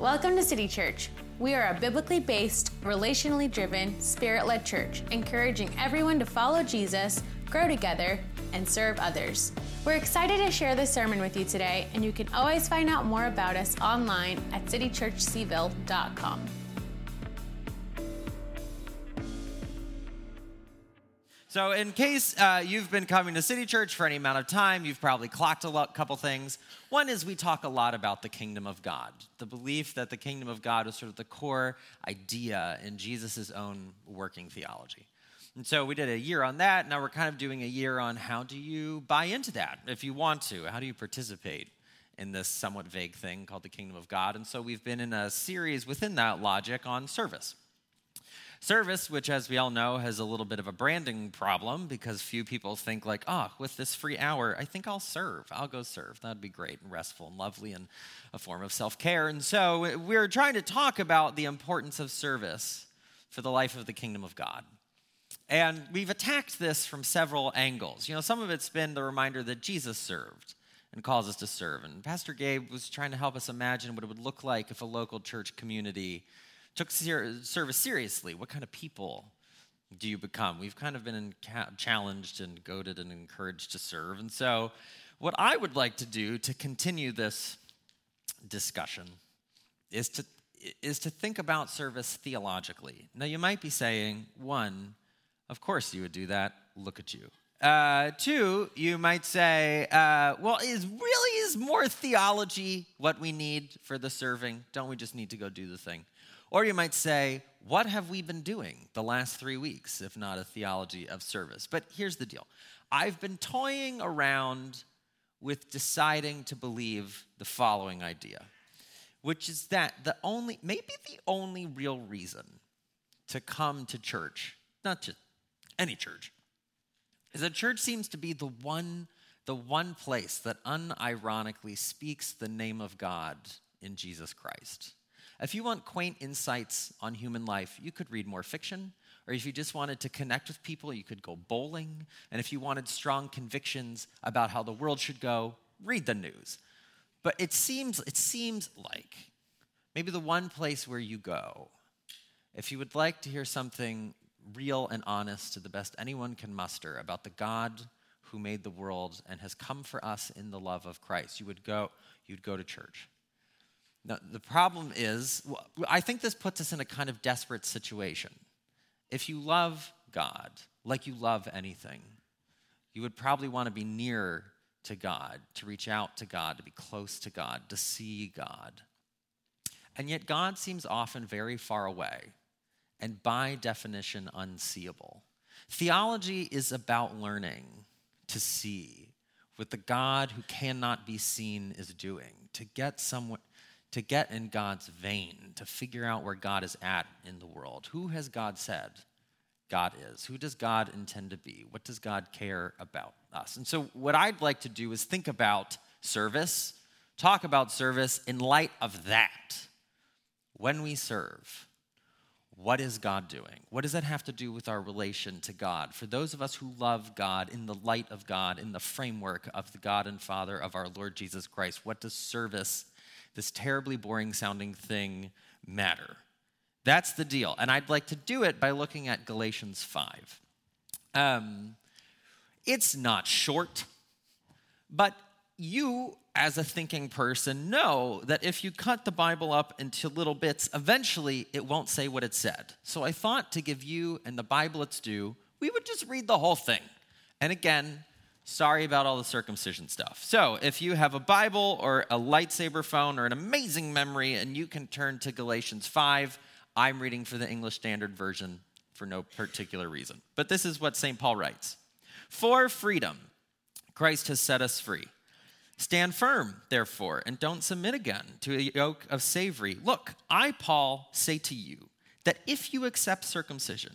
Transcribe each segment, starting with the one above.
Welcome to City Church. We are a biblically based, relationally driven, spirit-led church, encouraging everyone to follow Jesus, grow together, and serve others. We're excited to share this sermon with you today, and you can always find out more about us online at citychurchcville.com. So in case you've been coming to City Church for any amount of time, you've probably clocked a couple things. One is we talk a lot about the kingdom of God, the belief that the kingdom of God is sort of the core idea in Jesus' own working theology. And so we did a year on that. Now we're kind of doing a year on how do you buy into that if you want to? How do you participate in this somewhat vague thing called the kingdom of God? And so we've been in a series within that logic on service. Service, which, as we all know, has a little bit of a branding problem because few people think like, oh, with this free hour, I think I'll serve. I'll go serve. That'd be great and restful and lovely and a form of self-care. And so we're trying to talk about the importance of service for the life of the kingdom of God. And we've attacked this from several angles. You know, some of it's been the reminder that Jesus served and calls us to serve. And Pastor Gabe was trying to help us imagine what it would look like if a local church community took service seriously. What kind of people do you become? We've kind of been challenged and goaded and encouraged to serve. And so what I would like to do to continue this discussion is to think about service theologically. Now, you might be saying, one, of course you would do that. Look at you. Two, you might say, well, is more theology what we need for the serving? Don't we just need to go do the thing? Or you might say, what have we been doing the last 3 weeks, if not a theology of service? But here's the deal. I've been toying around with deciding to believe the following idea, which is that the only real reason to come to church, not to any church, is that church seems to be the one place that unironically speaks the name of God in Jesus Christ. If you want quaint insights on human life, you could read more fiction. Or if you just wanted to connect with people, you could go bowling. And if you wanted strong convictions about how the world should go, read the news. But it seems like maybe the one place where you go, if you would like to hear something real and honest to the best anyone can muster about the God who made the world and has come for us in the love of Christ, you'd go to church. Now, the problem is, I think this puts us in a kind of desperate situation. If you love God like you love anything, you would probably want to be near to God, to reach out to God, to be close to God, to see God. And yet God seems often very far away and by definition unseeable. Theology is about learning to see what the God who cannot be seen is doing, to get in God's vein, to figure out where God is at in the world. Who has God said God is? Who does God intend to be? What does God care about us? And so what I'd like to do is think about service, talk about service in light of that. When we serve, what is God doing? What does that have to do with our relation to God? For those of us who love God, in the light of God, in the framework of the God and Father of our Lord Jesus Christ, what does service, this terribly boring-sounding thing, matter? That's the deal. And I'd like to do it by looking at Galatians 5. It's not short, but you, as a thinking person, know that if you cut the Bible up into little bits, eventually it won't say what it said. So I thought, to give you and the Bible its due, we would just read the whole thing. And again, sorry about all the circumcision stuff. So if you have a Bible or a lightsaber phone or an amazing memory and you can turn to Galatians 5, I'm reading for the English Standard Version for no particular reason. But this is what St. Paul writes. For freedom, Christ has set us free. Stand firm, therefore, and don't submit again to a yoke of slavery. Look, I, Paul, say to you that if you accept circumcision,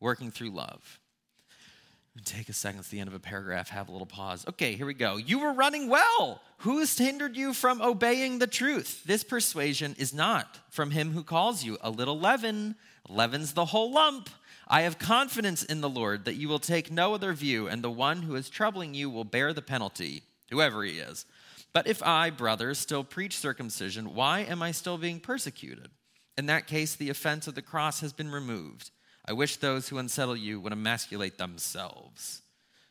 working through love. Take a second, it's the end of a paragraph, have a little pause. Okay, here we go. You were running well. Who has hindered you from obeying the truth? This persuasion is not from him who calls you. A little leaven leavens the whole lump. I have confidence in the Lord that you will take no other view, and the one who is troubling you will bear the penalty, whoever he is. But if I, brothers, still preach circumcision, why am I still being persecuted? In that case, the offense of the cross has been removed. I wish those who unsettle you would emasculate themselves.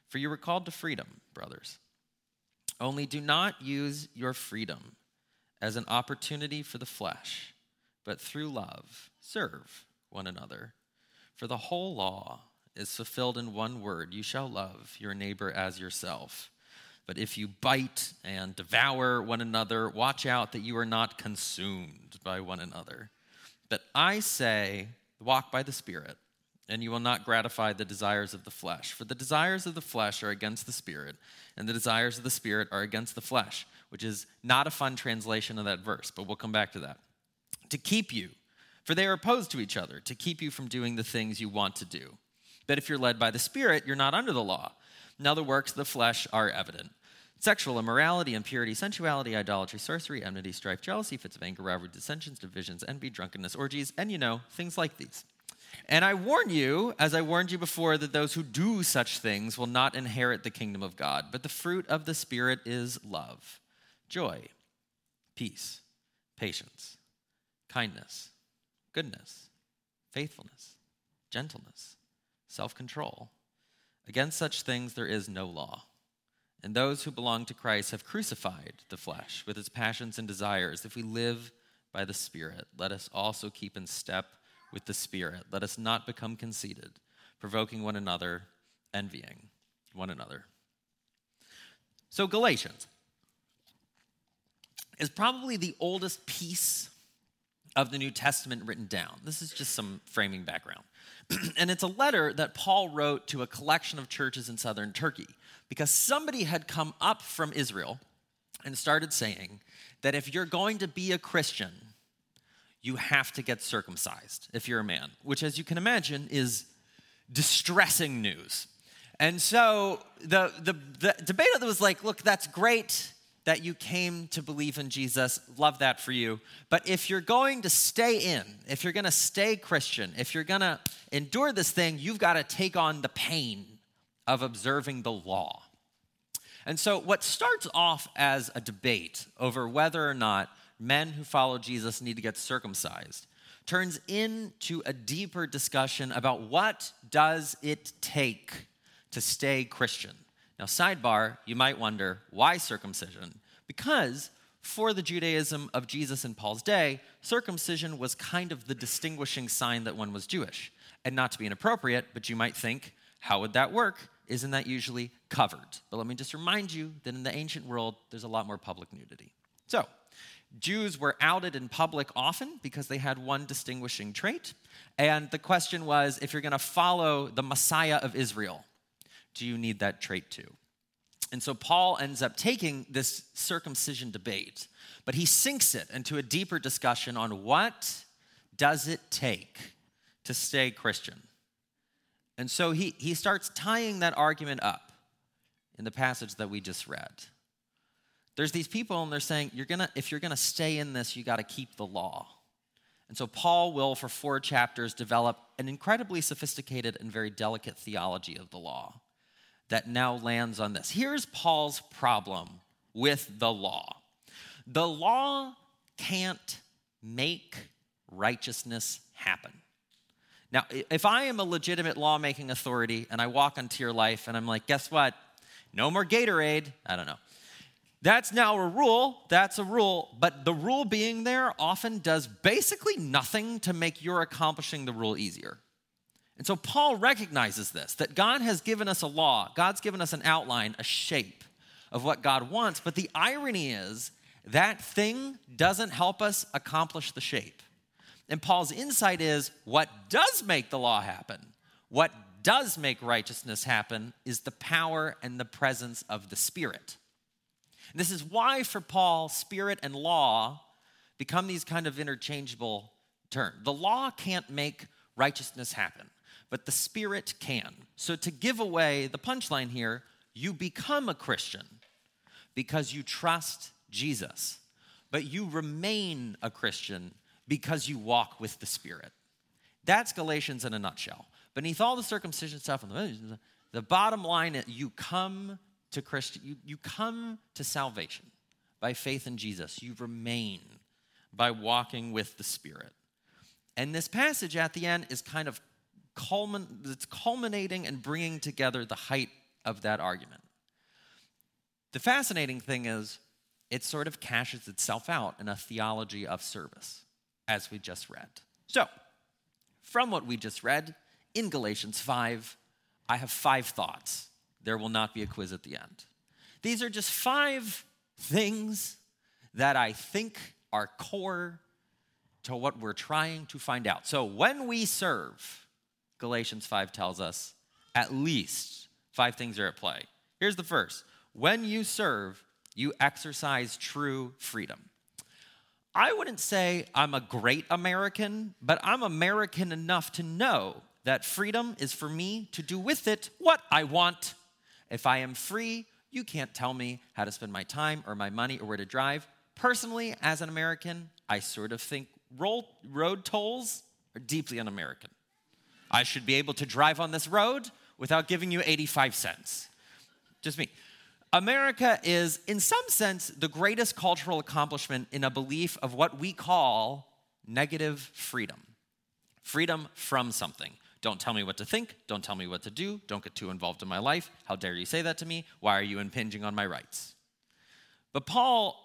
For you were called to freedom, brothers. Only do not use your freedom as an opportunity for the flesh, but through love, serve one another. For the whole law is fulfilled in one word: you shall love your neighbor as yourself. But if you bite and devour one another, watch out that you are not consumed by one another. But I say, walk by the Spirit, and you will not gratify the desires of the flesh. For the desires of the flesh are against the Spirit, and the desires of the Spirit are against the flesh, which is not a fun translation of that verse, but we'll come back to that. To keep you, for they are opposed to each other, to keep you from doing the things you want to do. But if you're led by the Spirit, you're not under the law. Now the works of the flesh are evident: sexual immorality, impurity, sensuality, idolatry, sorcery, enmity, strife, jealousy, fits of anger, rivalry, dissensions, divisions, envy, drunkenness, orgies, and things like these. And I warn you, as I warned you before, that those who do such things will not inherit the kingdom of God. But the fruit of the Spirit is love, joy, peace, patience, kindness, goodness, faithfulness, gentleness, self-control. Against such things there is no law. And those who belong to Christ have crucified the flesh with its passions and desires. If we live by the Spirit, let us also keep in step with the Spirit. Let us not become conceited, provoking one another, envying one another. So Galatians is probably the oldest piece of the New Testament written down. This is just some framing background. And it's a letter that Paul wrote to a collection of churches in southern Turkey, because somebody had come up from Israel and started saying that if you're going to be a Christian, you have to get circumcised if you're a man, which, as you can imagine, is distressing news. And so the debate was like, look, that's great that you came to believe in Jesus, love that for you. But if you're going to stay in, if you're going to stay Christian, if you're going to endure this thing, you've got to take on the pain of observing the law. And so what starts off as a debate over whether or not men who follow Jesus need to get circumcised turns into a deeper discussion about what does it take to stay Christian. Now, sidebar, you might wonder, why circumcision? Because for the Judaism of Jesus and Paul's day, circumcision was kind of the distinguishing sign that one was Jewish. And not to be inappropriate, but you might think, how would that work? Isn't that usually covered? But let me just remind you that in the ancient world, there's a lot more public nudity. So, Jews were outed in public often because they had one distinguishing trait. And the question was, if you're going to follow the Messiah of Israel, do you need that trait too? And so Paul ends up taking this circumcision debate, but he sinks it into a deeper discussion on what does it take to stay Christian. And so he starts tying that argument up in the passage that we just read. There's these people and they're saying, if you're gonna stay in this, you gotta keep the law. And so Paul will, for 4 chapters, develop an incredibly sophisticated and very delicate theology of the law that now lands on this. Here's Paul's problem with the law. The law can't make righteousness happen. Now, if I am a legitimate lawmaking authority and I walk into your life and I'm like, guess what? No more Gatorade. I don't know. That's now a rule. That's a rule. But the rule being there often does basically nothing to make your accomplishing the rule easier. And so Paul recognizes this, that God has given us a law. God's given us an outline, a shape of what God wants. But the irony is that thing doesn't help us accomplish the shape. And Paul's insight is, what does make the law happen, what does make righteousness happen, is the power and the presence of the Spirit. This is why, for Paul, spirit and law become these kind of interchangeable terms. The law can't make righteousness happen, but the spirit can. So to give away the punchline here, you become a Christian because you trust Jesus, but you remain a Christian because you walk with the Spirit. That's Galatians in a nutshell. Beneath all the circumcision stuff, the bottom line is you come to Christ, you come to salvation by faith in Jesus. You remain by walking with the Spirit. And this passage at the end is kind of culminating and bringing together the height of that argument. The fascinating thing is it sort of cashes itself out in a theology of service, as we just read. So, from what we just read in Galatians 5, I have 5 thoughts. There will not be a quiz at the end. These are just 5 things that I think are core to what we're trying to find out. So when we serve, Galatians 5 tells us at least 5 things are at play. Here's the first. When you serve, you exercise true freedom. I wouldn't say I'm a great American, but I'm American enough to know that freedom is for me to do with it what I want. If I am free, you can't tell me how to spend my time or my money or where to drive. Personally, as an American, I sort of think road tolls are deeply un-American. I should be able to drive on this road without giving you 85 cents. Just me. America is, in some sense, the greatest cultural accomplishment in a belief of what we call negative freedom. Freedom from something. Don't tell me what to think. Don't tell me what to do. Don't get too involved in my life. How dare you say that to me? Why are you impinging on my rights? But Paul,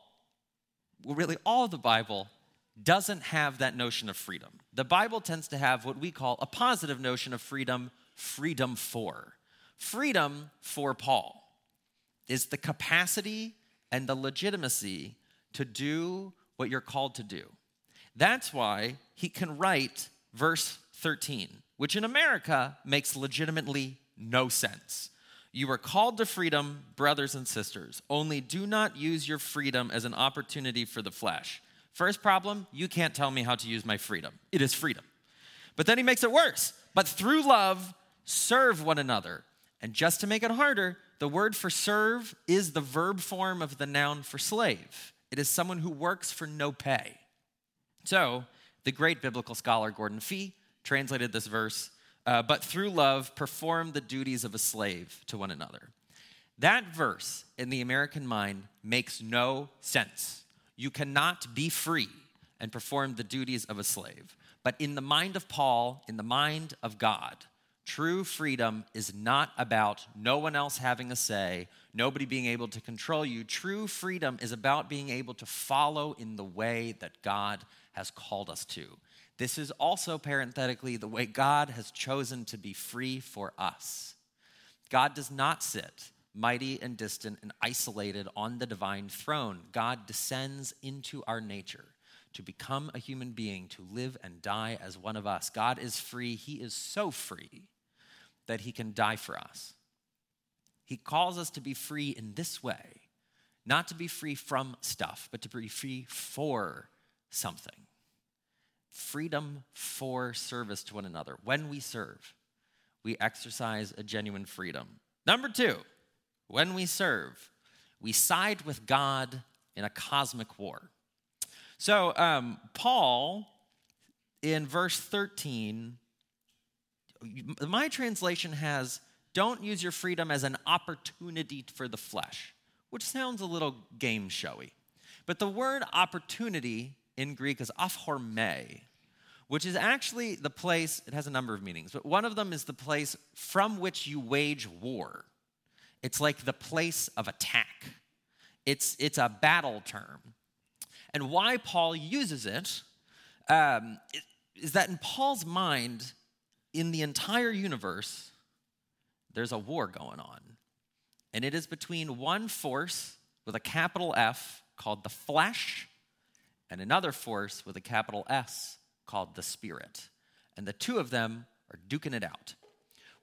really all of the Bible, doesn't have that notion of freedom. The Bible tends to have what we call a positive notion of freedom, freedom for. Freedom for Paul is the capacity and the legitimacy to do what you're called to do. That's why he can write verse 13, which in America makes legitimately no sense. You are called to freedom, brothers and sisters, only do not use your freedom as an opportunity for the flesh. First problem, you can't tell me how to use my freedom. It is freedom. But then he makes it worse. But through love, serve one another. And just to make it harder, the word for serve is the verb form of the noun for slave. It is someone who works for no pay. So, the great biblical scholar Gordon Fee translated this verse, but through love, perform the duties of a slave to one another. That verse, in the American mind, makes no sense. You cannot be free and perform the duties of a slave. But in the mind of Paul, in the mind of God, true freedom is not about no one else having a say, nobody being able to control you. True freedom is about being able to follow in the way that God has called us to. This is also, parenthetically, the way God has chosen to be free for us. God does not sit mighty and distant and isolated on the divine throne. God descends into our nature to become a human being, to live and die as one of us. God is free. He is so free that he can die for us. He calls us to be free in this way, not to be free from stuff, but to be free for something. Freedom for service to one another. When we serve, we exercise a genuine freedom. Number 2, when we serve, we side with God in a cosmic war. So Paul, in verse 13, my translation has, don't use your freedom as an opportunity for the flesh, which sounds a little game showy. But the word opportunity in Greek is aphorme, which is actually the place, it has a number of meanings, but one of them is the place from which you wage war. It's like the place of attack. It's a battle term. And why Paul uses it is that in Paul's mind, in the entire universe, there's a war going on. And it is between one force with a capital F called the flesh and another force with a capital S called the spirit. And the two of them are duking it out.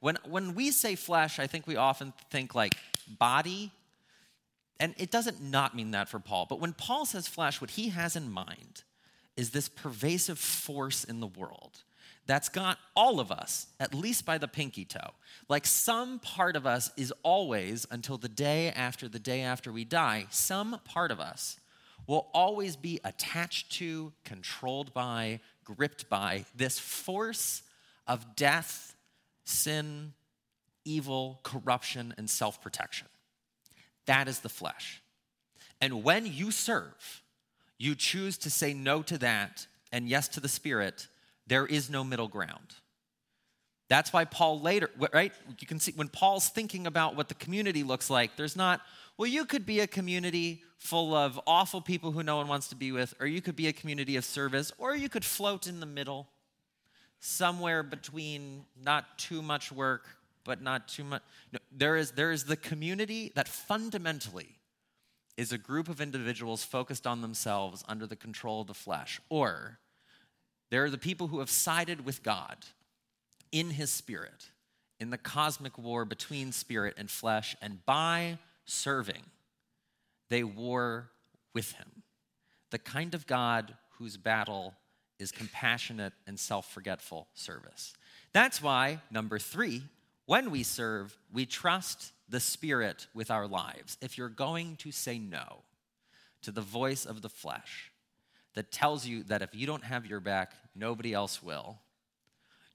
When we say flesh, I think we often think like body. And it doesn't not mean that for Paul. But when Paul says flesh, what he has in mind is this pervasive force in the world that's got all of us, at least by the pinky toe. Like some part of us is always, until the day after we die, some part of us will always be attached to, controlled by, gripped by this force of death, sin, evil, corruption, and self-protection. That is the flesh. And when you serve, you choose to say no to that and yes to the Spirit. There is no middle ground. That's why Paul later, right? You can see when Paul's thinking about what the community looks like, there's not, well, you could be a community full of awful people who no one wants to be with, or you could be a community of service, or you could float in the middle, somewhere between not too much work, but not too much. No, there is the community that fundamentally is a group of individuals focused on themselves under the control of the flesh. Or there are the people who have sided with God in his Spirit, in the cosmic war between spirit and flesh, and by serving, they war with him. The kind of God whose battle is compassionate and self-forgetful service. That's why, 3, when we serve, we trust the Spirit with our lives. If you're going to say no to the voice of the flesh that tells you that if you don't have your back, nobody else will,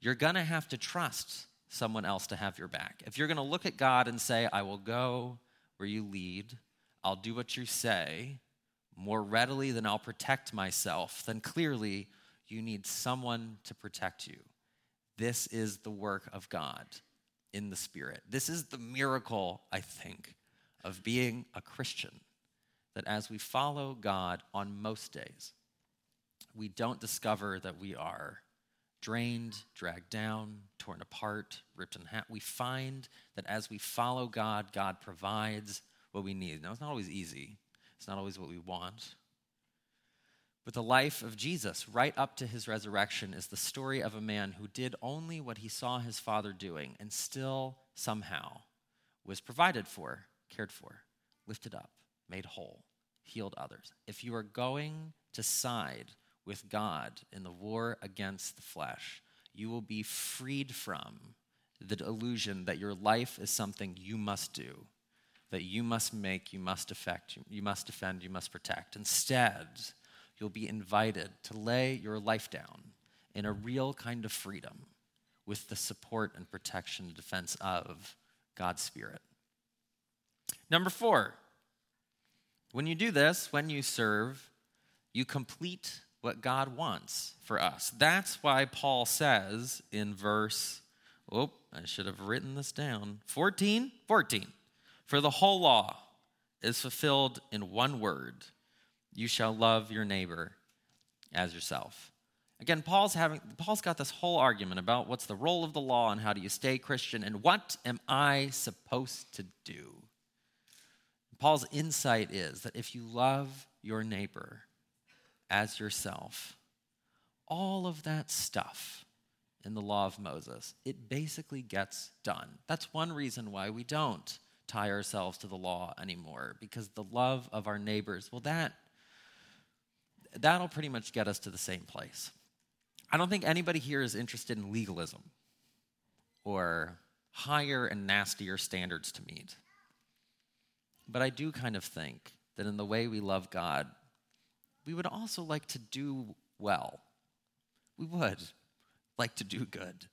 you're going to have to trust someone else to have your back. If you're going to look at God and say, I will go where you lead, I'll do what you say, more readily than I'll protect myself, then clearly you need someone to protect you. This is the work of God in the Spirit. This is the miracle, I think, of being a Christian, that as we follow God on most days, we don't discover that we are drained, dragged down, torn apart, ripped in half. We find that as we follow God, God provides what we need. Now, it's not always easy. It's not always what we want. But the life of Jesus, right up to his resurrection, is the story of a man who did only what he saw his Father doing and still somehow was provided for, cared for, lifted up, made whole, healed others. If you are going to side with God in the war against the flesh, you will be freed from the illusion that your life is something you must do, that you must make, you must affect, you must defend, you must protect. Instead, you'll be invited to lay your life down in a real kind of freedom with the support and protection and defense of God's Spirit. 4, when you do this, when you serve, you complete what God wants for us. That's why Paul says in verse, 14, for the whole law is fulfilled in one word, you shall love your neighbor as yourself. Again, Paul's got this whole argument about what's the role of the law and how do you stay Christian and what am I supposed to do? Paul's insight is that if you love your neighbor as yourself, all of that stuff in the law of Moses, it basically gets done. That's one reason why we don't tie ourselves to the law anymore, because the love of our neighbors, well, that'll pretty much get us to the same place. I don't think anybody here is interested in legalism or higher and nastier standards to meet. But I do kind of think that in the way we love God, we would also like to do well. We would like to do good.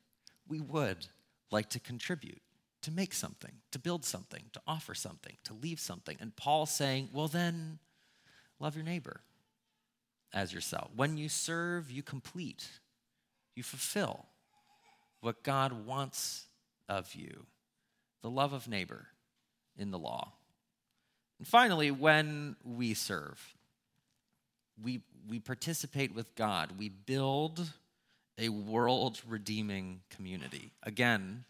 We would like to contribute, to make something, to build something, to offer something, to leave something. And Paul's saying, well then, love your neighbor as yourself. When you serve, you complete, you fulfill what God wants of you, the love of neighbor in the law. And finally, when we serve, we participate with God. We build a world-redeeming community. Again,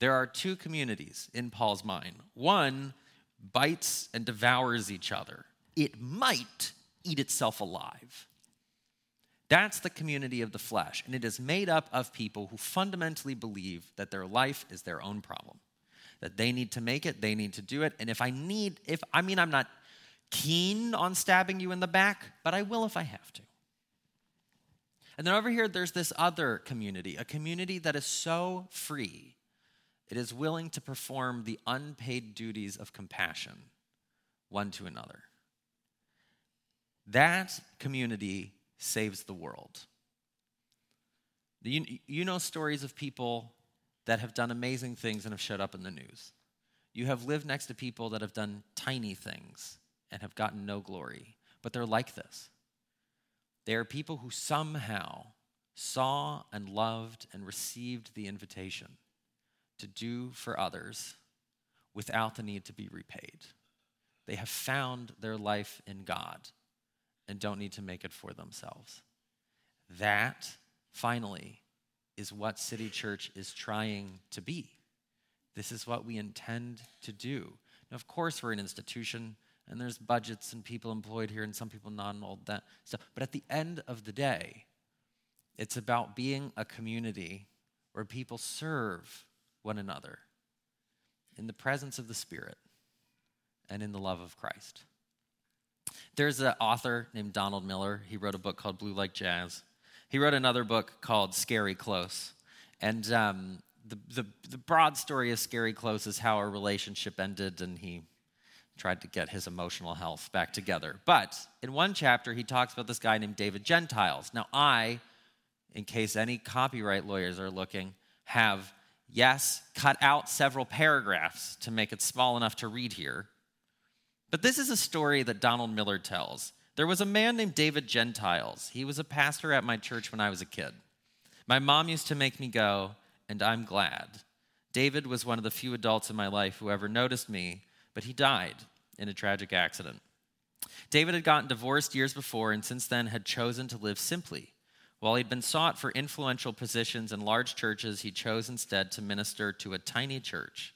there are two communities in Paul's mind. One bites and devours each other. It might eat itself alive. That's the community of the flesh, and it is made up of people who fundamentally believe that their life is their own problem, that they need to make it, they need to do it, and if I need, if I mean I'm not, keen on stabbing you in the back, but I will if I have to. And then over here, there's this other community, a community that is so free, it is willing to perform the unpaid duties of compassion one to another. That community saves the world. You know stories of people that have done amazing things and have showed up in the news. You have lived next to people that have done tiny things and have gotten no glory, but they're like this. They are people who somehow saw and loved and received the invitation to do for others without the need to be repaid. They have found their life in God and don't need to make it for themselves. That, finally, is what City Church is trying to be. This is what we intend to do. Now, of course, we're an institution, and there's budgets and people employed here and some people not and all that stuff. But at the end of the day, it's about being a community where people serve one another in the presence of the Spirit and in the love of Christ. There's an author named Donald Miller. He wrote a book called Blue Like Jazz. He wrote another book called Scary Close. And the broad story of Scary Close is how a relationship ended and he tried to get his emotional health back together. But in one chapter, he talks about this guy named David Gentiles. Now, I, in case any copyright lawyers are looking, have, yes, cut out several paragraphs to make it small enough to read here. But this is a story that Donald Miller tells. There was a man named David Gentiles. He was a pastor at my church when I was a kid. My mom used to make me go, and I'm glad. David was one of the few adults in my life who ever noticed me, but he died in a tragic accident. David had gotten divorced years before and since then had chosen to live simply. While he'd been sought for influential positions in large churches, he chose instead to minister to a tiny church.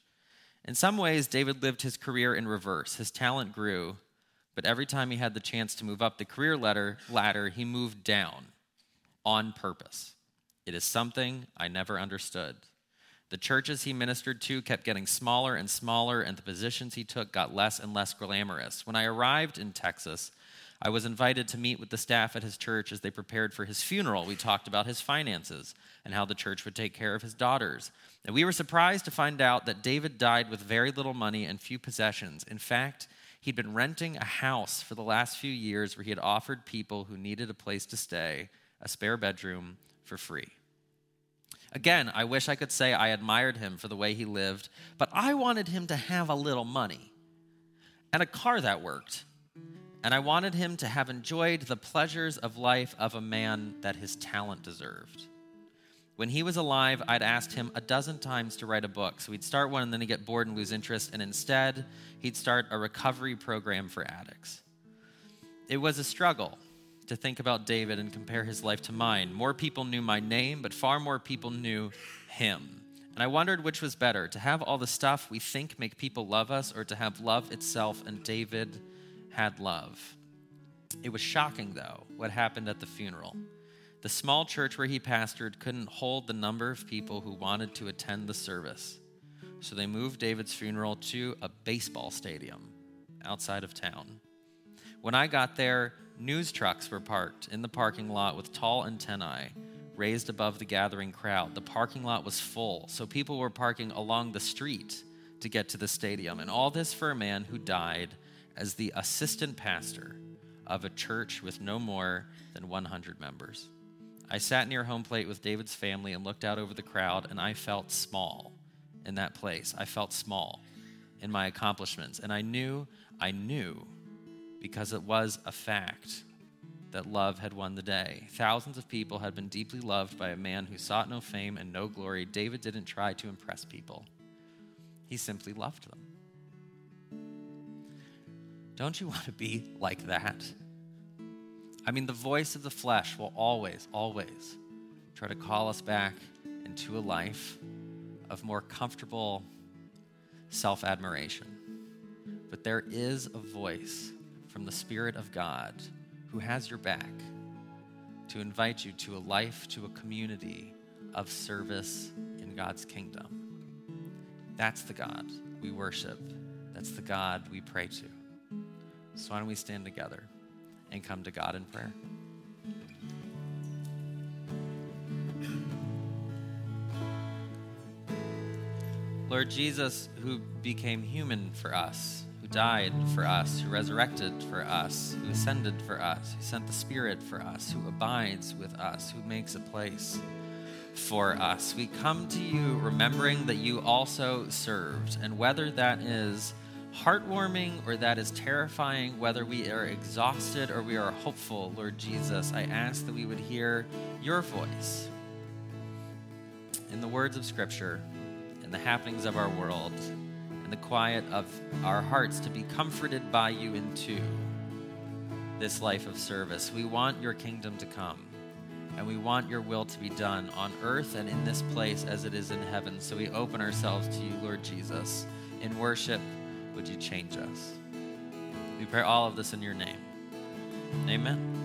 In some ways, David lived his career in reverse. His talent grew, but every time he had the chance to move up the career ladder, he moved down on purpose. It is something I never understood. The churches he ministered to kept getting smaller and smaller, and the positions he took got less and less glamorous. When I arrived in Texas, I was invited to meet with the staff at his church as they prepared for his funeral. We talked about his finances and how the church would take care of his daughters. And we were surprised to find out that David died with very little money and few possessions. In fact, he'd been renting a house for the last few years where he had offered people who needed a place to stay, a spare bedroom, for free. Again, I wish I could say I admired him for the way he lived, but I wanted him to have a little money and a car that worked, and I wanted him to have enjoyed the pleasures of life of a man that his talent deserved. When he was alive, I'd asked him a dozen times to write a book. So he'd start one and then he'd get bored and lose interest, and instead he'd start a recovery program for addicts. It was a struggle to think about David and compare his life to mine. More people knew my name, but far more people knew him. And I wondered which was better, to have all the stuff we think make people love us or to have love itself, and David had love. It was shocking, though, what happened at the funeral. The small church where he pastored couldn't hold the number of people who wanted to attend the service, so they moved David's funeral to a baseball stadium outside of town. When I got there, news trucks were parked in the parking lot with tall antennae raised above the gathering crowd. The parking lot was full, so people were parking along the street to get to the stadium. And all this for a man who died as the assistant pastor of a church with no more than 100 members. I sat near home plate with David's family and looked out over the crowd, and I felt small in that place. I felt small in my accomplishments. And I knew, because it was a fact that love had won the day. Thousands of people had been deeply loved by a man who sought no fame and no glory. David didn't try to impress people. He simply loved them. Don't you want to be like that? I mean, the voice of the flesh will always, always try to call us back into a life of more comfortable self-admiration. But there is a voice from the Spirit of God who has your back to invite you to a life, to a community of service in God's kingdom. That's the God we worship. That's the God we pray to. So why don't we stand together and come to God in prayer? Lord Jesus, who became human for us, who died for us, who resurrected for us, who ascended for us, who sent the Spirit for us, who abides with us, who makes a place for us. We come to you remembering that you also served, and whether that is heartwarming or that is terrifying, whether we are exhausted or we are hopeful, Lord Jesus, I ask that we would hear your voice in the words of Scripture, in the happenings of our world, in the quiet of our hearts, to be comforted by you into this life of service. We want your kingdom to come, and we want your will to be done on earth and in this place as it is in heaven. So we open ourselves to you, Lord Jesus. In worship, would you change us? We pray all of this in your name. Amen.